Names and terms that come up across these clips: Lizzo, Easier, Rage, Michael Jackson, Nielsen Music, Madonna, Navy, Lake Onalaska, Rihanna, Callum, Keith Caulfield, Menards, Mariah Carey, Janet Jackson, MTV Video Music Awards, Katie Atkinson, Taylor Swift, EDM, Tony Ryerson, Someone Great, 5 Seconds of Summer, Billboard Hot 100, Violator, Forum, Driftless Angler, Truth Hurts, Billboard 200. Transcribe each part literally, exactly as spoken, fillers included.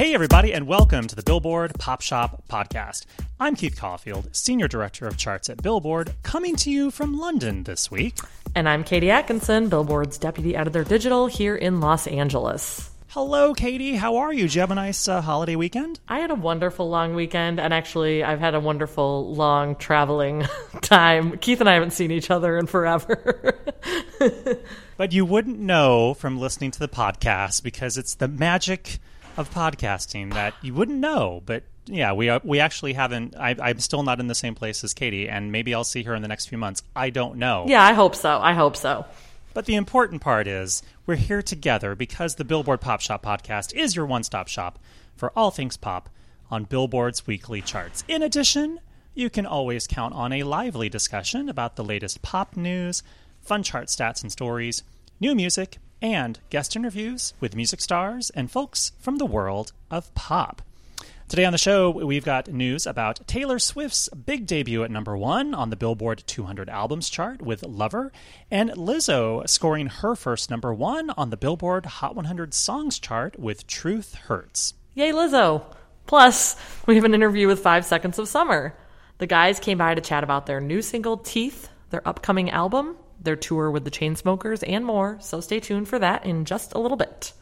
Hey everybody, and welcome to the Billboard Pop Shop Podcast. I'm Keith Caulfield, Senior Director of Charts at Billboard, coming to you from London this week. And I'm Katie Atkinson, Billboard's Deputy Editor Digital here in Los Angeles. Hello, Katie. How are you? Did you have a nice uh, holiday weekend? I had a wonderful long weekend, and actually I've had a wonderful long traveling time. Keith and I haven't seen each other in forever. But you wouldn't know from listening to the podcast, because it's the magic of podcasting that you wouldn't know. But yeah, we are, we actually haven't. I, I'm still not in the same place as Katie, and maybe I'll see her in the next few months. I don't know. Yeah, I hope so. I hope so. But the important part is we're here together because the Billboard Pop Shop Podcast is your one-stop shop for all things pop on Billboard's weekly charts. In addition, you can always count on a lively discussion about the latest pop news, fun chart stats and stories, new music, and guest interviews with music stars and folks from the world of pop. Today on the show, we've got news about Taylor Swift's big debut at number one on the Billboard two hundred Albums chart with Lover, and Lizzo scoring her first number one on the Billboard Hot one hundred Songs chart with Truth Hurts. Yay, Lizzo! Plus, we have an interview with five Seconds of Summer. The guys came by to chat about their new single, Teeth, their upcoming album, their tour with the Chainsmokers, and more, so stay tuned for that in just a little bit.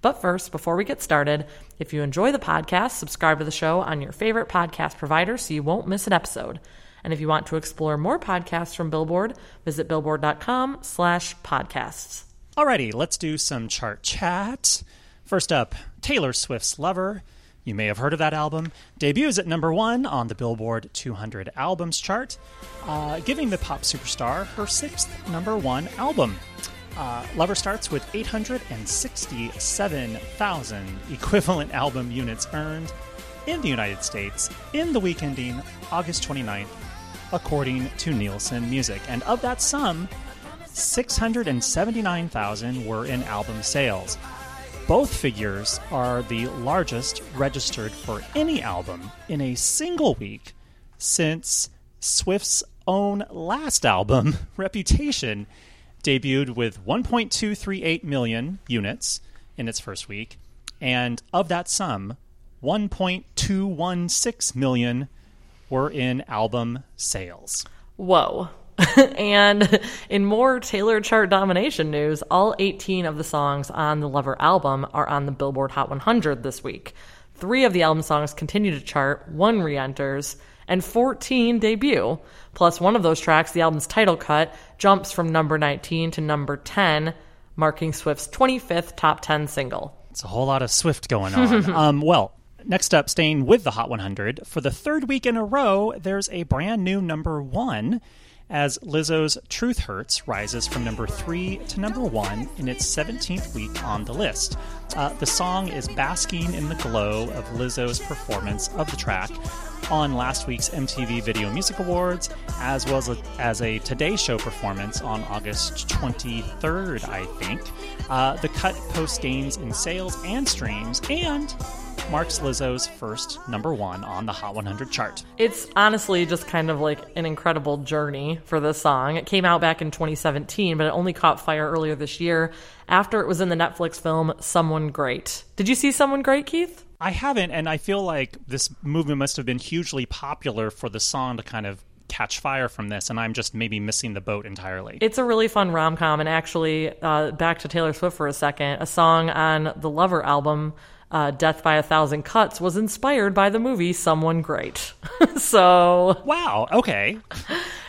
But first, before we get started, if you enjoy the podcast, subscribe to the show on your favorite podcast provider so you won't miss an episode. And if you want to explore more podcasts from Billboard, visit billboard.com slash podcasts. Alrighty, let's do some chart chat. First up, Taylor Swift's Lover. You may have heard of that album. Debuts at number one on the Billboard two hundred Albums chart, uh, giving the pop superstar her sixth number one album. Uh, Lover starts with eight hundred sixty-seven thousand equivalent album units earned in the United States in the week ending August twenty-ninth, according to Nielsen Music. And of that sum, six hundred seventy-nine thousand were in album sales. Both figures are the largest registered for any album in a single week since Swift's own last album, Reputation, debuted with one point two three eight million units in its first week, and of that sum, one point two one six million were in album sales. Whoa. And in more Taylor chart domination news, all eighteen of the songs on the Lover album are on the Billboard Hot one hundred this week. Three of the album songs continue to chart, one re-enters, and fourteen debut. Plus, one of those tracks, the album's title cut, jumps from number nineteen to number ten, marking Swift's twenty-fifth top ten single. It's a whole lot of Swift going on. um, well, next up, staying with the Hot one hundred, for the third week in a row, there's a brand new number one, as Lizzo's Truth Hurts rises from number three to number one in its seventeenth week on the list. Uh, the song is basking in the glow of Lizzo's performance of the track on last week's M T V Video Music Awards, as well as a, as a Today Show performance on August twenty-third, I think. Uh, the cut posts gains in sales and streams, and marks Lizzo's first number one on the Hot one hundred chart. It's honestly just kind of like an incredible journey for this song. It came out back in twenty seventeen, but it only caught fire earlier this year after it was in the Netflix film Someone Great. Did you see Someone Great, Keith? I haven't, and I feel like this movement must have been hugely popular for the song to kind of catch fire from this, and I'm just maybe missing the boat entirely. It's a really fun rom-com, and actually, uh, back to Taylor Swift for a second, a song on the Lover album, Uh, Death by a Thousand Cuts, was inspired by the movie Someone Great. So... Wow, okay.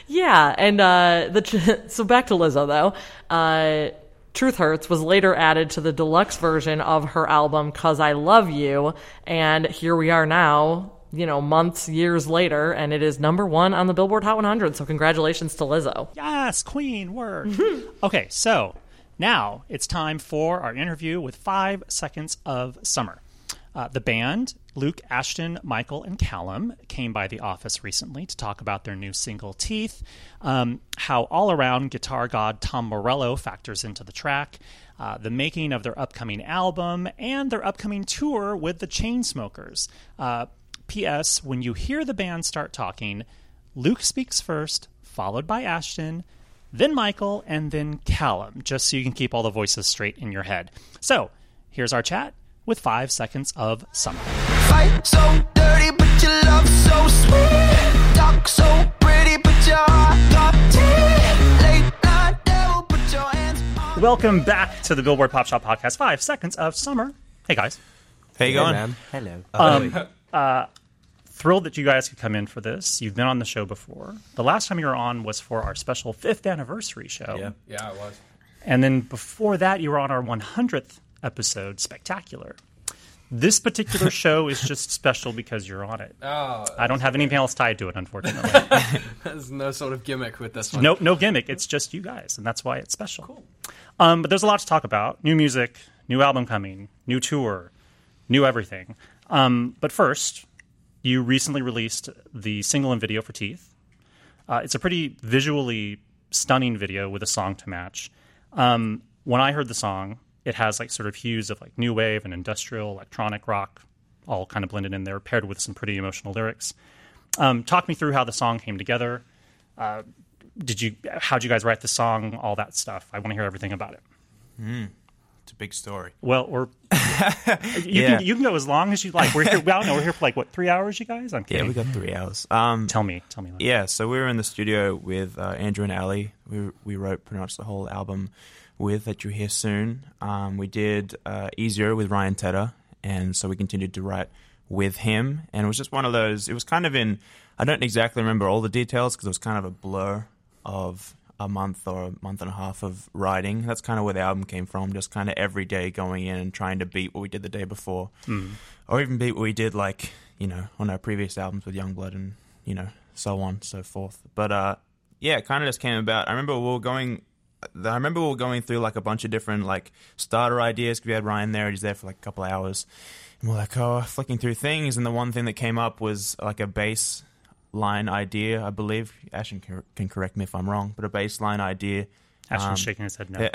Yeah, and uh, the ch- so back to Lizzo, though. Uh, Truth Hurts was later added to the deluxe version of her album Cause I Love You, and here we are now, you know, months, years later, and it is number one on the Billboard Hot one hundred, so congratulations to Lizzo. Yes, queen, work. Okay, so... Now it's time for our interview with five Seconds of Summer. Uh, the band, Luke, Ashton, Michael, and Callum, came by the office recently to talk about their new single, Teeth, um, how all-around guitar god Tom Morello factors into the track, uh, the making of their upcoming album, and their upcoming tour with the Chainsmokers. Uh, P S When you hear the band start talking, Luke speaks first, followed by Ashton, then Michael, and then Callum, just so you can keep all the voices straight in your head. So, here's our chat with five Seconds of Summer. Fight so dirty, but your love so sweet. Talk so pretty, but your heart got teeth. Late night devil, put your hands on. Welcome back to the Billboard Pop Shop Podcast, five Seconds of Summer. Hey, guys. How you going? Hey, man. Hello. Um, uh, thrilled that you guys could come in for this. You've been on the show before. The last time you were on was for our special fifth anniversary show. Yeah, yeah, it was. And then before that, you were on our one hundredth episode, Spectacular. This particular show is just special because you're on it. Oh, I don't have anything else tied to it, unfortunately. There's no sort of gimmick with this one. No, no gimmick. It's just you guys, and that's why it's special. Cool. Um, but there's a lot to talk about. New music, new album coming, new tour, new everything. Um, but first, you recently released the single and video for Teeth. Uh, it's a pretty visually stunning video with a song to match. Um, when I heard the song, it has like sort of hues of like new wave and industrial, electronic rock, all kind of blended in there, paired with some pretty emotional lyrics. Um, talk me through how the song came together. Uh, did you? How'd you guys write the song? All that stuff. I want to hear everything about it. Mm, it's a big story. Well, or yeah. you, yeah. can, you can go as long as you like. We're here. Well, no, we're here for like what three hours, you guys? I'm kidding. Yeah, we got three hours. Um, tell me, tell me. Later. Yeah, so we were in the studio with uh, Andrew and Ali. We we wrote pretty much the whole album with that you hear soon. Um, we did uh, Easier with Ryan Tedder, and so we continued to write with him. And it was just one of those, it was kind of in, I don't exactly remember all the details because it was kind of a blur of a month or a month and a half of writing. That's kind of where the album came from, just kind of every day going in and trying to beat what we did the day before. Mm. Or even beat what we did, like, you know, on our previous albums with Youngblood and, you know, so on and so forth. But, uh, yeah, it kind of just came about. I remember we were going... I remember we were going through like a bunch of different like starter ideas because we had Ryan there. He's there for like a couple of hours, and we're like, oh, flicking through things, and the one thing that came up was like a bass line idea, I believe. Ashton can, can correct me if I'm wrong, but a bass line idea. Ashton's um, shaking his head no. Yeah.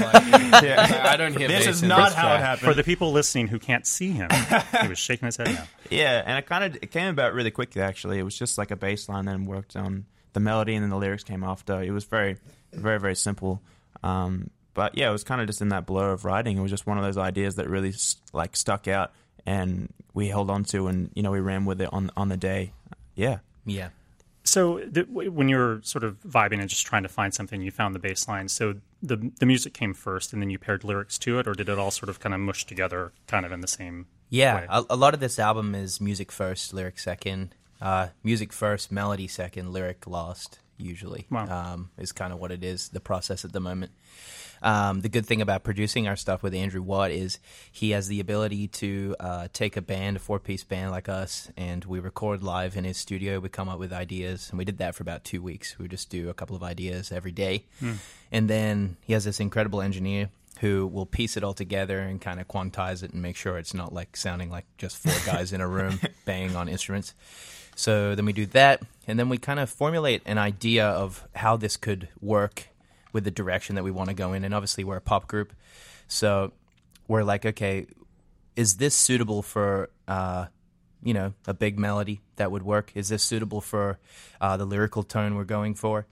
Like, yeah. I don't hear this. This is not how track. It happened. For the people listening who can't see him, he was shaking his head no. Yeah, and it kind of it came about really quickly. Actually, it was just like a bass line, then worked on the melody, and then the lyrics came after. It was very. Very, very simple. Um, but, yeah, it was kind of just in that blur of writing. It was just one of those ideas that really, like, stuck out and we held on to and, you know, we ran with it on on the day. Yeah. Yeah. So th- when you were sort of vibing and just trying to find something, you found the bass line. So the the music came first and then you paired lyrics to it, or did it all sort of kind of mush together kind of in the same yeah, way? Yeah, a, a lot of this album is music first, lyrics second. Uh, music first, melody second, lyric last. Usually wow. um, is kind of what it is, the process at the moment. Um, the good thing about producing our stuff with Andrew Watt is he has the ability to uh, take a band, a four-piece band like us, and we record live in his studio. We come up with ideas, and we did that for about two weeks. We would just do a couple of ideas every day. Mm. And then he has this incredible engineer who will piece it all together and kind of quantize it and make sure it's not like sounding like just four guys in a room banging on instruments. So then we do that, and then we kind of formulate an idea of how this could work with the direction that we want to go in. And obviously we're a pop group, so we're like, okay, is this suitable for, uh, you know, a big melody that would work? Is this suitable for uh, the lyrical tone we're going for?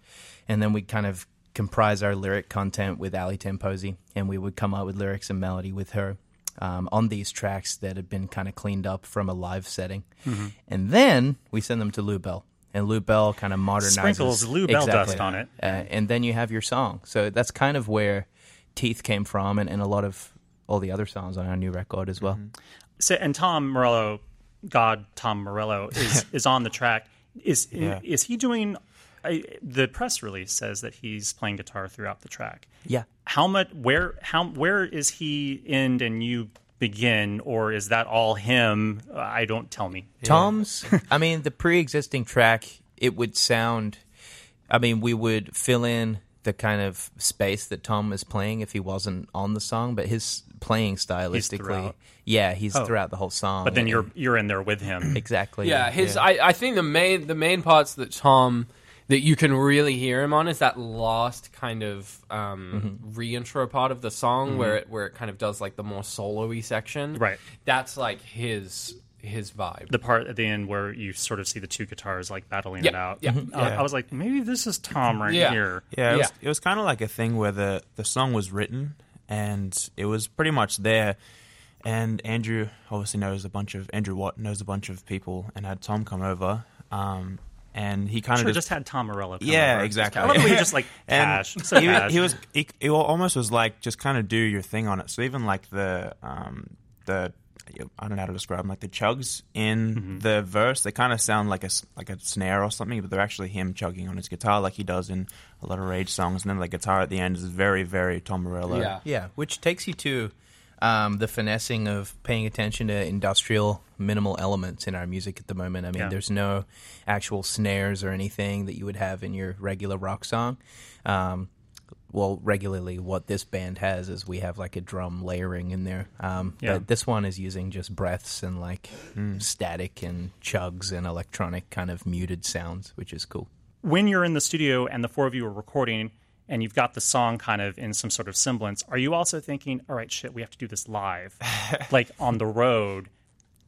And then we kind of comprise our lyric content with Ali Tamposi, and we would come up with lyrics and melody with her. Um, on these tracks that had been kind of cleaned up from a live setting. Mm-hmm. And then we send them to Lou Bell. And Lou Bell kind of modernizes. Sprinkles Lou Bell exactly. dust on it. Uh, and then you have your song. So that's kind of where Teeth came from and, and a lot of all the other songs on our new record as well. Mm-hmm. So, and Tom Morello, God, Tom Morello, is, is on the track. Is yeah. is he doing... I, the press release says that he's playing guitar throughout the track. Yeah. How much? Where? How? Where is he end and you begin, or is that all him? I don't tell me. Tom's. I mean, the pre-existing track. It would sound. I mean, we would fill in the kind of space that Tom is playing if he wasn't on the song, but his playing stylistically, he's yeah, he's oh. throughout the whole song. But then and, you're you're in there with him, exactly. Yeah, his. Yeah. I, I think the main the main parts that Tom. That you can really hear him on is that last kind of um, mm-hmm. re-intro part of the song mm-hmm. where it where it kind of does like the more solo-y section. Right. That's like his his vibe. The part at the end where you sort of see the two guitars like battling yeah. it out. Yeah. Mm-hmm. Uh, yeah. I was like, maybe this is Tom right yeah. here. Yeah. It was, yeah. was kind of like a thing where the, the song was written and it was pretty much there. And Andrew obviously knows a bunch of, Andrew Watt knows a bunch of people and had Tom come over. Um, and he kind of sure, just, just had Tom Morello come yeah, over. Exactly. I love when he just like, cash. So he, cash. he was, he, he almost was like, just kind of do your thing on it. So even like the, um, the, I don't know how to describe them. Like the chugs in mm-hmm. the verse, they kind of sound like a like a snare or something, but they're actually him chugging on his guitar, like he does in a lot of Rage songs. And then the guitar at the end is very, very Tom Morello. Yeah, yeah, which takes you to um, the finessing of paying attention to industrial minimal elements in our music at the moment. I mean, yeah. there's no actual snares or anything that you would have in your regular rock song. Um, Well, regularly what this band has is we have like a drum layering in there. Um, yeah. But this one is using just breaths and like mm. static and chugs and electronic kind of muted sounds, which is cool. When you're in the studio and the four of you are recording and you've got the song kind of in some sort of semblance, are you also thinking, all right, shit, we have to do this live, like on the road?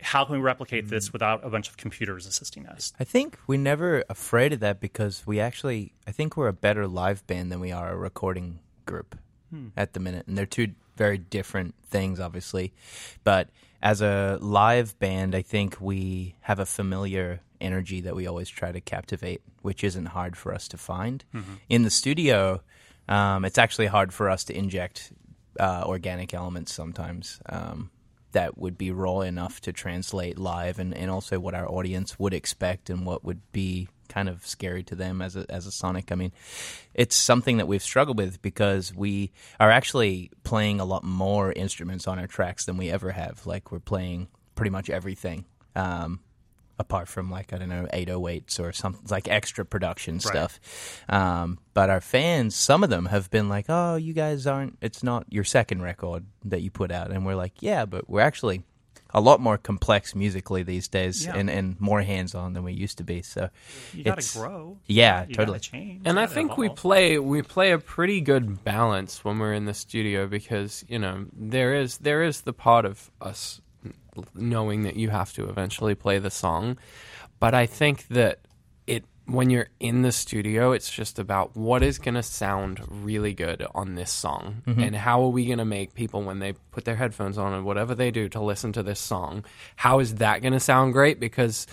How can we replicate mm. this without a bunch of computers assisting us? I think we're never afraid of that because we actually, I think we're a better live band than we are a recording group hmm. at the minute. And they're two very different things, obviously. But as a live band, I think we have a familiar energy that we always try to captivate, which isn't hard for us to find. Mm-hmm. In the studio, um, it's actually hard for us to inject uh, organic elements sometimes. Um that would be raw enough to translate live and, and also what our audience would expect and what would be kind of scary to them as a, as a sonic. I mean, it's something that we've struggled with because we are actually playing a lot more instruments on our tracks than we ever have. Like we're playing pretty much everything um, apart from like, I don't know, eight oh eights or something like extra production stuff. Right. Um, but our fans, some of them have been like, oh, you guys aren't, it's not your second record that you put out. And we're like, yeah, but we're actually a lot more complex musically these days yeah. and, and more hands-on than we used to be. So you got to grow. Yeah, you totally. Change. And I think we play we play a pretty good balance when we're in the studio because, you know, there is there is the part of us knowing that you have to eventually play the song. But I think that it when you're in the studio, it's just about what is going to sound really good on this song mm-hmm. and how are we going to make people, when they put their headphones on and whatever they do to listen to this song, how is that going to sound great? Because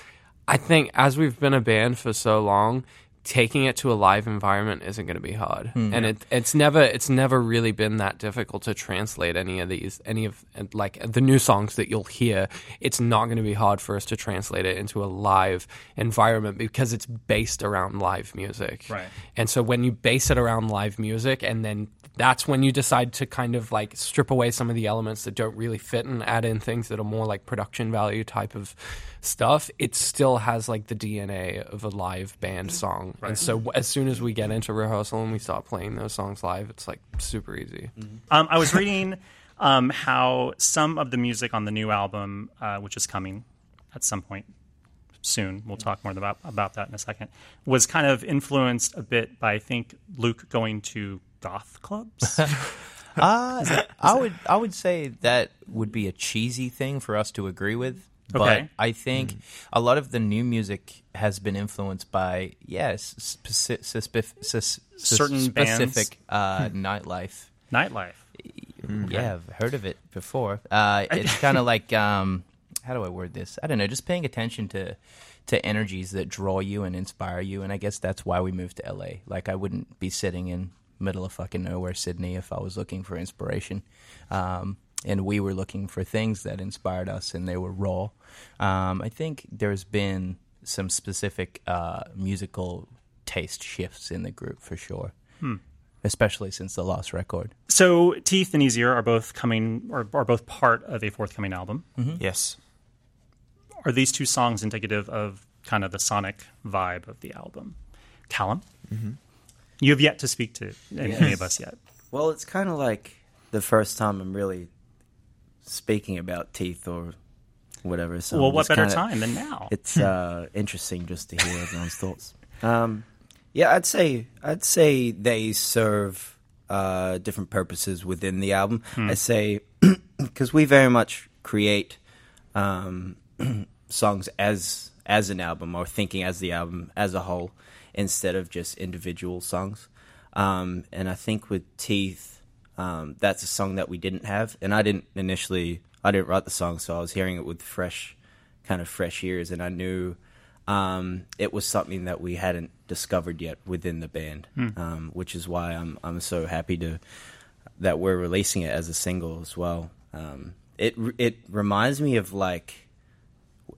I think as we've been a band for so long, taking it to a live environment isn't going to be hard. Mm-hmm. And it, it's never it's never really been that difficult to translate any of these, any of like the new songs that you'll hear. It's not going to be hard for us to translate it into a live environment because it's based around live music. Right. And so when you base it around live music and then that's when you decide to kind of like strip away some of the elements that don't really fit and add in things that are more like production value type of stuff, it still has like the D N A of a live band song. Right. And so as soon as we get into rehearsal and we start playing those songs live, it's like super easy. Mm-hmm. Um, I was reading um, how some of the music on the new album, uh, which is coming at some point soon, we'll talk more about, about that in a second, was kind of influenced a bit by, I think, Luke going to goth clubs. uh, that, I would I would say that would be a cheesy thing for us to agree with. But okay. I think mm. a lot of the new music has been influenced by, yes, speci- speci- speci- certain specific uh, nightlife. Nightlife. Mm, yeah, okay. I've heard of it before. Uh, it's kind of like, um, how do I word this? I don't know, just paying attention to to energies that draw you and inspire you. And I guess that's why we moved to L A. Like, I wouldn't be sitting in middle of fucking nowhere, Sydney, if I was looking for inspiration. Um And we were looking for things that inspired us, and they were raw. Um, I think there's been some specific uh, musical taste shifts in the group for sure, hmm. especially since the last record. So Teeth and Easier are both coming, or are both part of a forthcoming album. Mm-hmm. Yes. Are these two songs indicative of kind of the sonic vibe of the album? Callum, mm-hmm. you have yet to speak to any yes. of us yet. Well, it's kind of like the first time I'm really speaking about Teeth or whatever. So well, what better kinda, time than now? It's uh, interesting just to hear everyone's thoughts. Um, yeah, I'd say I'd say they serve uh, different purposes within the album. Hmm. I'd say because we very much create um, songs as as an album or thinking as the album as a whole instead of just individual songs. Um, and I think with Teeth, Um, that's a song that we didn't have, and I didn't initially I didn't write the song, so I was hearing it with fresh, kind of fresh ears, and I knew um, it was something that we hadn't discovered yet within the band, mm. um, which is why I'm I'm so happy to that we're releasing it as a single as well. Um, it it reminds me of, like,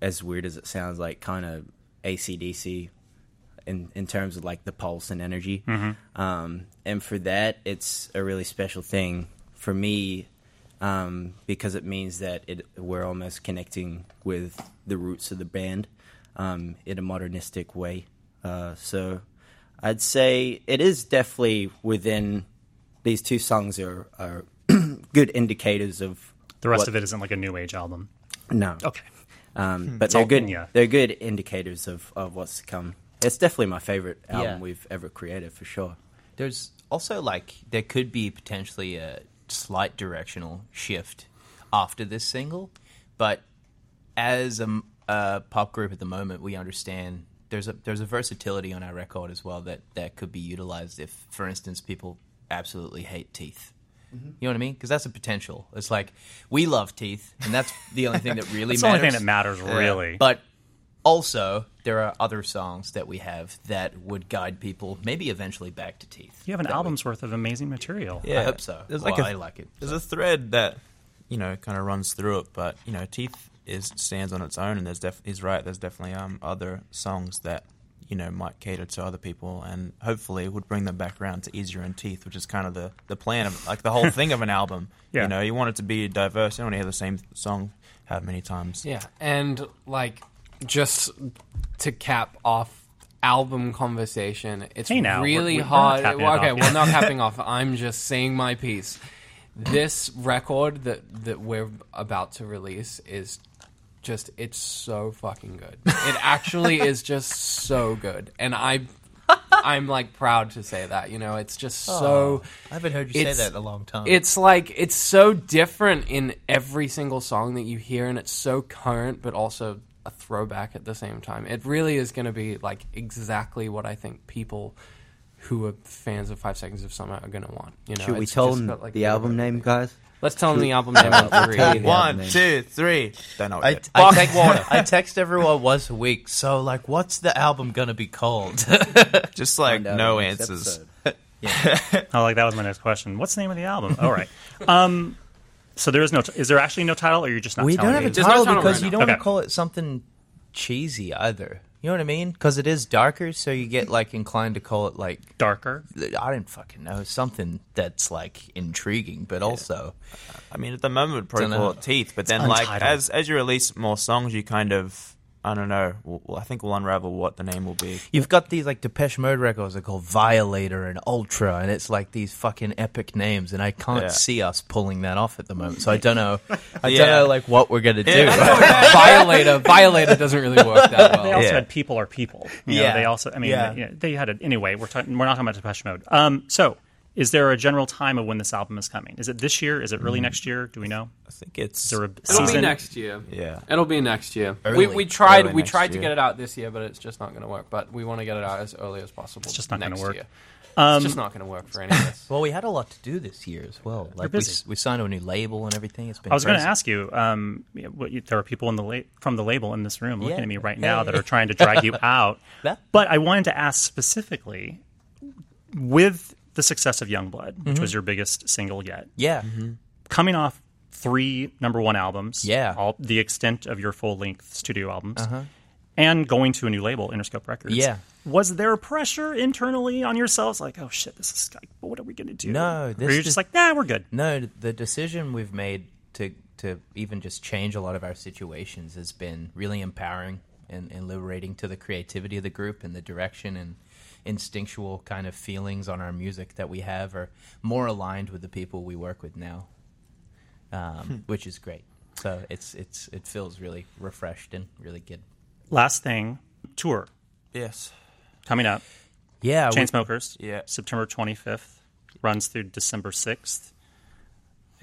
as weird as it sounds, like kind of A C D C in in terms of like the pulse and energy, mm-hmm. um, and for that, it's a really special thing for me. Um, because it means that it, we're almost connecting with the roots of the band um, in a modernistic way. Uh, so I'd say it is definitely within... These two songs are, are good indicators of... The rest what, of it isn't like a new age album. No. Okay. Um, hmm. But they're good, yeah. they're good indicators of, of what's to come. It's definitely my favorite album yeah. we've ever created, for sure. There's also, like, there could be potentially a... slight directional shift after this single, but as a, a pop group at the moment, we understand there's a there's a versatility on our record as well that that could be utilized if, for instance, people absolutely hate Teeth. Mm-hmm. You know what I mean? Because that's a potential. It's like, we love Teeth, and that's the only thing that really that's matters. The only thing that matters, really. Uh, but also, there are other songs that we have that would guide people, maybe eventually, back to Teeth. You have an album's we... worth of amazing material. Yeah, I hope so. There's like well, a, I like it. There's so. a thread that, you know, kind of runs through it, but, you know, Teeth is stands on its own, and there's def- he's right, there's definitely um other songs that, you know, might cater to other people, and hopefully would bring them back around to Easier and Teeth, which is kind of the, the plan of, like, the whole thing of an album. Yeah. You know, you want it to be diverse. You don't want to hear the same song how many times. Yeah, and, like... Just to cap off album conversation, it's hey now, really we're, we're hard. Not well, okay, off. We're not capping off. I'm just saying my piece. This record that, that we're about to release is just, it's so fucking good. It actually is just so good. And I, I'm like proud to say that. You know, it's just oh, so... I haven't heard you say that in a long time. It's like, it's so different in every single song that you hear, and it's so current, but also... a throwback at the same time. It really is going to be like exactly what I think people who are fans of Five Seconds of Summer are going to want. You know, should we tell them like the album name, guys? Let's tell them the album name. On three. One, two, three. Don't know. I, I, text, I text everyone once a week. So, like, what's the album going to be called? Just like no answers. Yeah. Oh, like that was my next question. What's the name of the album? All right. Um, So there is no. T- is there actually no title, or you're just not? We telling don't have a title, title because right you don't okay. want to call it something cheesy either. You know what I mean? Because it is darker, so you get like inclined to call it like darker. I don't fucking know, something that's like intriguing, but yeah. also, I mean, at the moment we'd probably call it Teeth. But then, untitled. like as as you release more songs, you kind of. I don't know. Well, I think we'll unravel what the name will be. You've got these, like, Depeche Mode records that are called Violator and Ultra, and it's, like, these fucking epic names, and I can't yeah. see us pulling that off at the moment, so I don't know. I yeah. don't know, like, what we're going to do. Yeah. Violator. Violator doesn't really work that well. They also yeah. had People Are People. You know, yeah. They also, I mean, yeah. they, they had it. Anyway, we're, talking, we're not talking about Depeche Mode. Um, so, is there a general time of when this album is coming? Is it this year? Is it early mm. next year? Do we know? I think it's... It'll season? be next year. Yeah. It'll be next year. Early, we, we tried, we tried to get it out this year, but it's just not going to work. But we want to get it out as early as possible. It's just not going to work. Um, it's just not going to work for any of us. Well, we had a lot to do this year as well. Like we, we signed a new label and everything. It's been I was going to ask you, um, what you, there are people in the la- from the label in this room looking yeah. at me right now that are trying to drag you out. That? But I wanted to ask specifically, with... the success of Youngblood, which mm-hmm. was your biggest single yet. Yeah. Mm-hmm. Coming off three number one albums, yeah. all the extent of your full-length studio albums, uh-huh. and going to a new label, Interscope Records. Yeah. Was there pressure internally on yourselves? Like, oh, shit, this is like, what are we going to do? No. This or you're just de- like, nah, we're good. No, the decision we've made to to even just change a lot of our situations has been really empowering and, and liberating to the creativity of the group and the direction and instinctual kind of feelings on our music that we have are more aligned with the people we work with now, um, which is great. So it's it's it feels really refreshed and really good. Last thing, tour. Yes, coming up. Yeah, Chainsmokers. We, yeah, September twenty fifth runs through December sixth.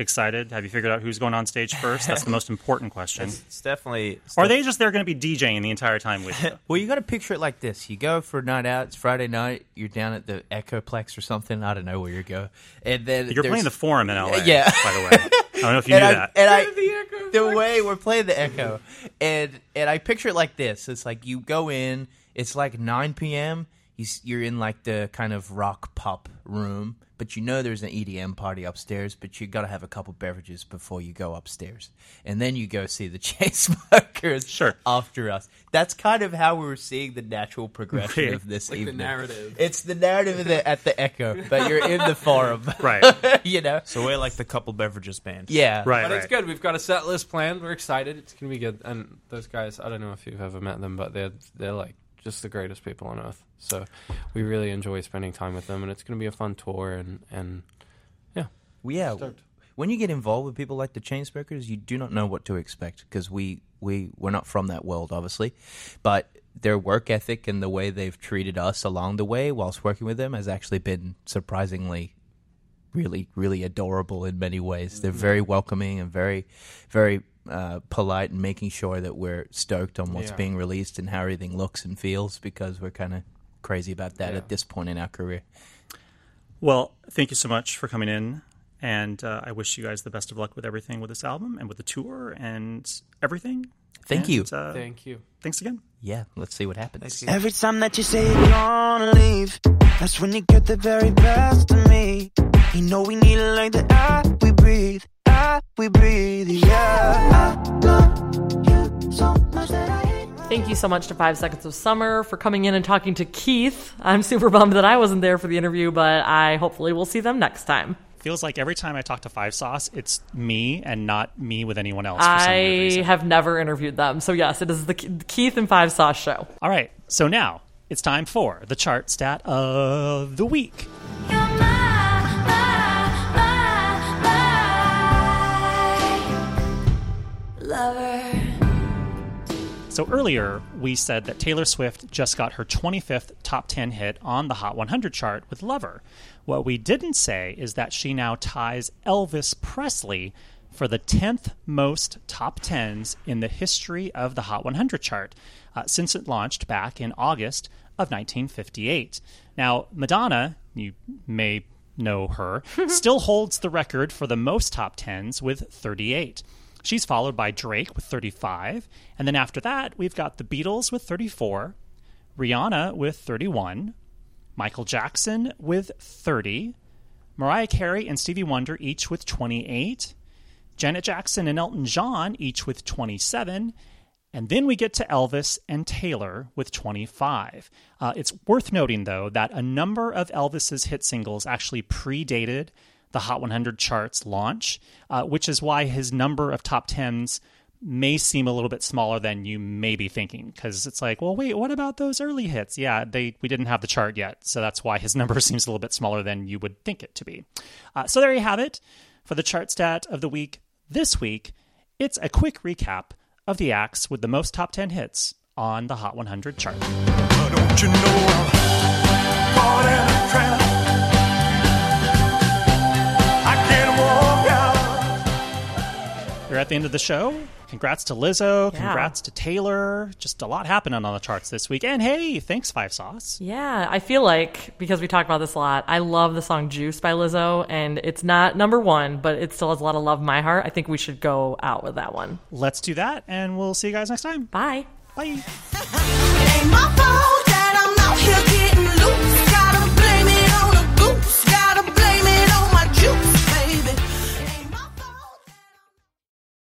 Excited? Have you figured out who's going on stage first? That's the most important question. It's, it's definitely. It's Are they just there going to be DJing the entire time with you? Well, you got to picture it like this: you go for a night out. It's Friday night. You're down at the Echoplex or something. I don't know where you go, and then you're playing the Forum in L A. Yeah, by the way, I don't know if you and knew I, that. And I, the way we're playing the echo. And and I picture it like this. It's like you go in, it's like nine p.m., you're in like the kind of rock pop room, but you know there's an E D M party upstairs, but you got to have a couple beverages before you go upstairs. And then you go see the Chainsmokers sure. after us. That's kind of how we were seeing the natural progression yeah. of this like evening. The narrative. It's the narrative the, at the Echo, but you're in the Forum. Right. You know? So we're like the couple beverages band. Yeah. Right, but right. It's good. We've got a set list planned. We're excited. It's going to be good. And those guys, I don't know if you've ever met them, but they're they're like, just the greatest people on earth. So we really enjoy spending time with them, and it's going to be a fun tour. And, and yeah. Well, yeah. Stoked. When you get involved with people like the Chainsmokers, you do not know what to expect because we, we, we're not from that world, obviously. But their work ethic and the way they've treated us along the way whilst working with them has actually been surprisingly really, really adorable in many ways. They're very welcoming and very, very... Uh, polite and making sure that we're stoked on what's yeah. being released and how everything looks and feels, because we're kind of crazy about that yeah. at this point in our career. Well, thank you so much for coming in, and uh, I wish you guys the best of luck with everything with this album and with the tour and everything. Thank and, you. Uh, thank you. Thanks again. Yeah, let's see what happens. Every time that you say you're gonna leave, that's when you get the very best of me. You know we need it like the air we breathe. We breathe, yeah. I love you so much that I hate my... Thank you so much to five Seconds of Summer for coming in and talking to Keith. I'm super bummed that I wasn't there for the interview, but I hopefully will see them next time. Feels like every time I talk to Five Sauce, it's me and not me with anyone else. For I some have never interviewed them, so yes, it is the Keith and Five Sauce show. All right, so now it's time for the chart stat of the week. Lover. So earlier, we said that Taylor Swift just got her twenty-fifth top ten hit on the Hot one hundred chart with Lover. What we didn't say is that she now ties Elvis Presley for the tenth most top tens in the history of the Hot one hundred chart uh, since it launched back in August of nineteen fifty-eight. Now, Madonna, you may know her, still holds the record for the most top tens with thirty-eight. She's followed by Drake with thirty-five. And then after that, we've got the Beatles with thirty-four, Rihanna with thirty-one, Michael Jackson with thirty, Mariah Carey and Stevie Wonder each with twenty-eight, Janet Jackson and Elton John each with twenty-seven, and then we get to Elvis and Taylor with twenty-five. Uh, it's worth noting, though, that a number of Elvis's hit singles actually predated the Hot one hundred chart's launch, uh, which is why his number of top tens may seem a little bit smaller than you may be thinking, because it's like, well, wait, what about those early hits? Yeah, they we didn't have the chart yet, so that's why his number seems a little bit smaller than you would think it to be. Uh, so there you have it for the chart stat of the week. This week, it's a quick recap of the acts with the most top ten hits on the Hot one hundred chart. Don't you know I'm caught in a trap? We're at the end of the show. Congrats to Lizzo. Congrats yeah. to Taylor. Just a lot happening on the charts this week. And hey, thanks, Five Sauce. Yeah, I feel like, because we talk about this a lot, I love the song Juice by Lizzo, and it's not number one, but it still has a lot of love in my heart. I think we should go out with that one. Let's do that, and we'll see you guys next time. Bye. Bye.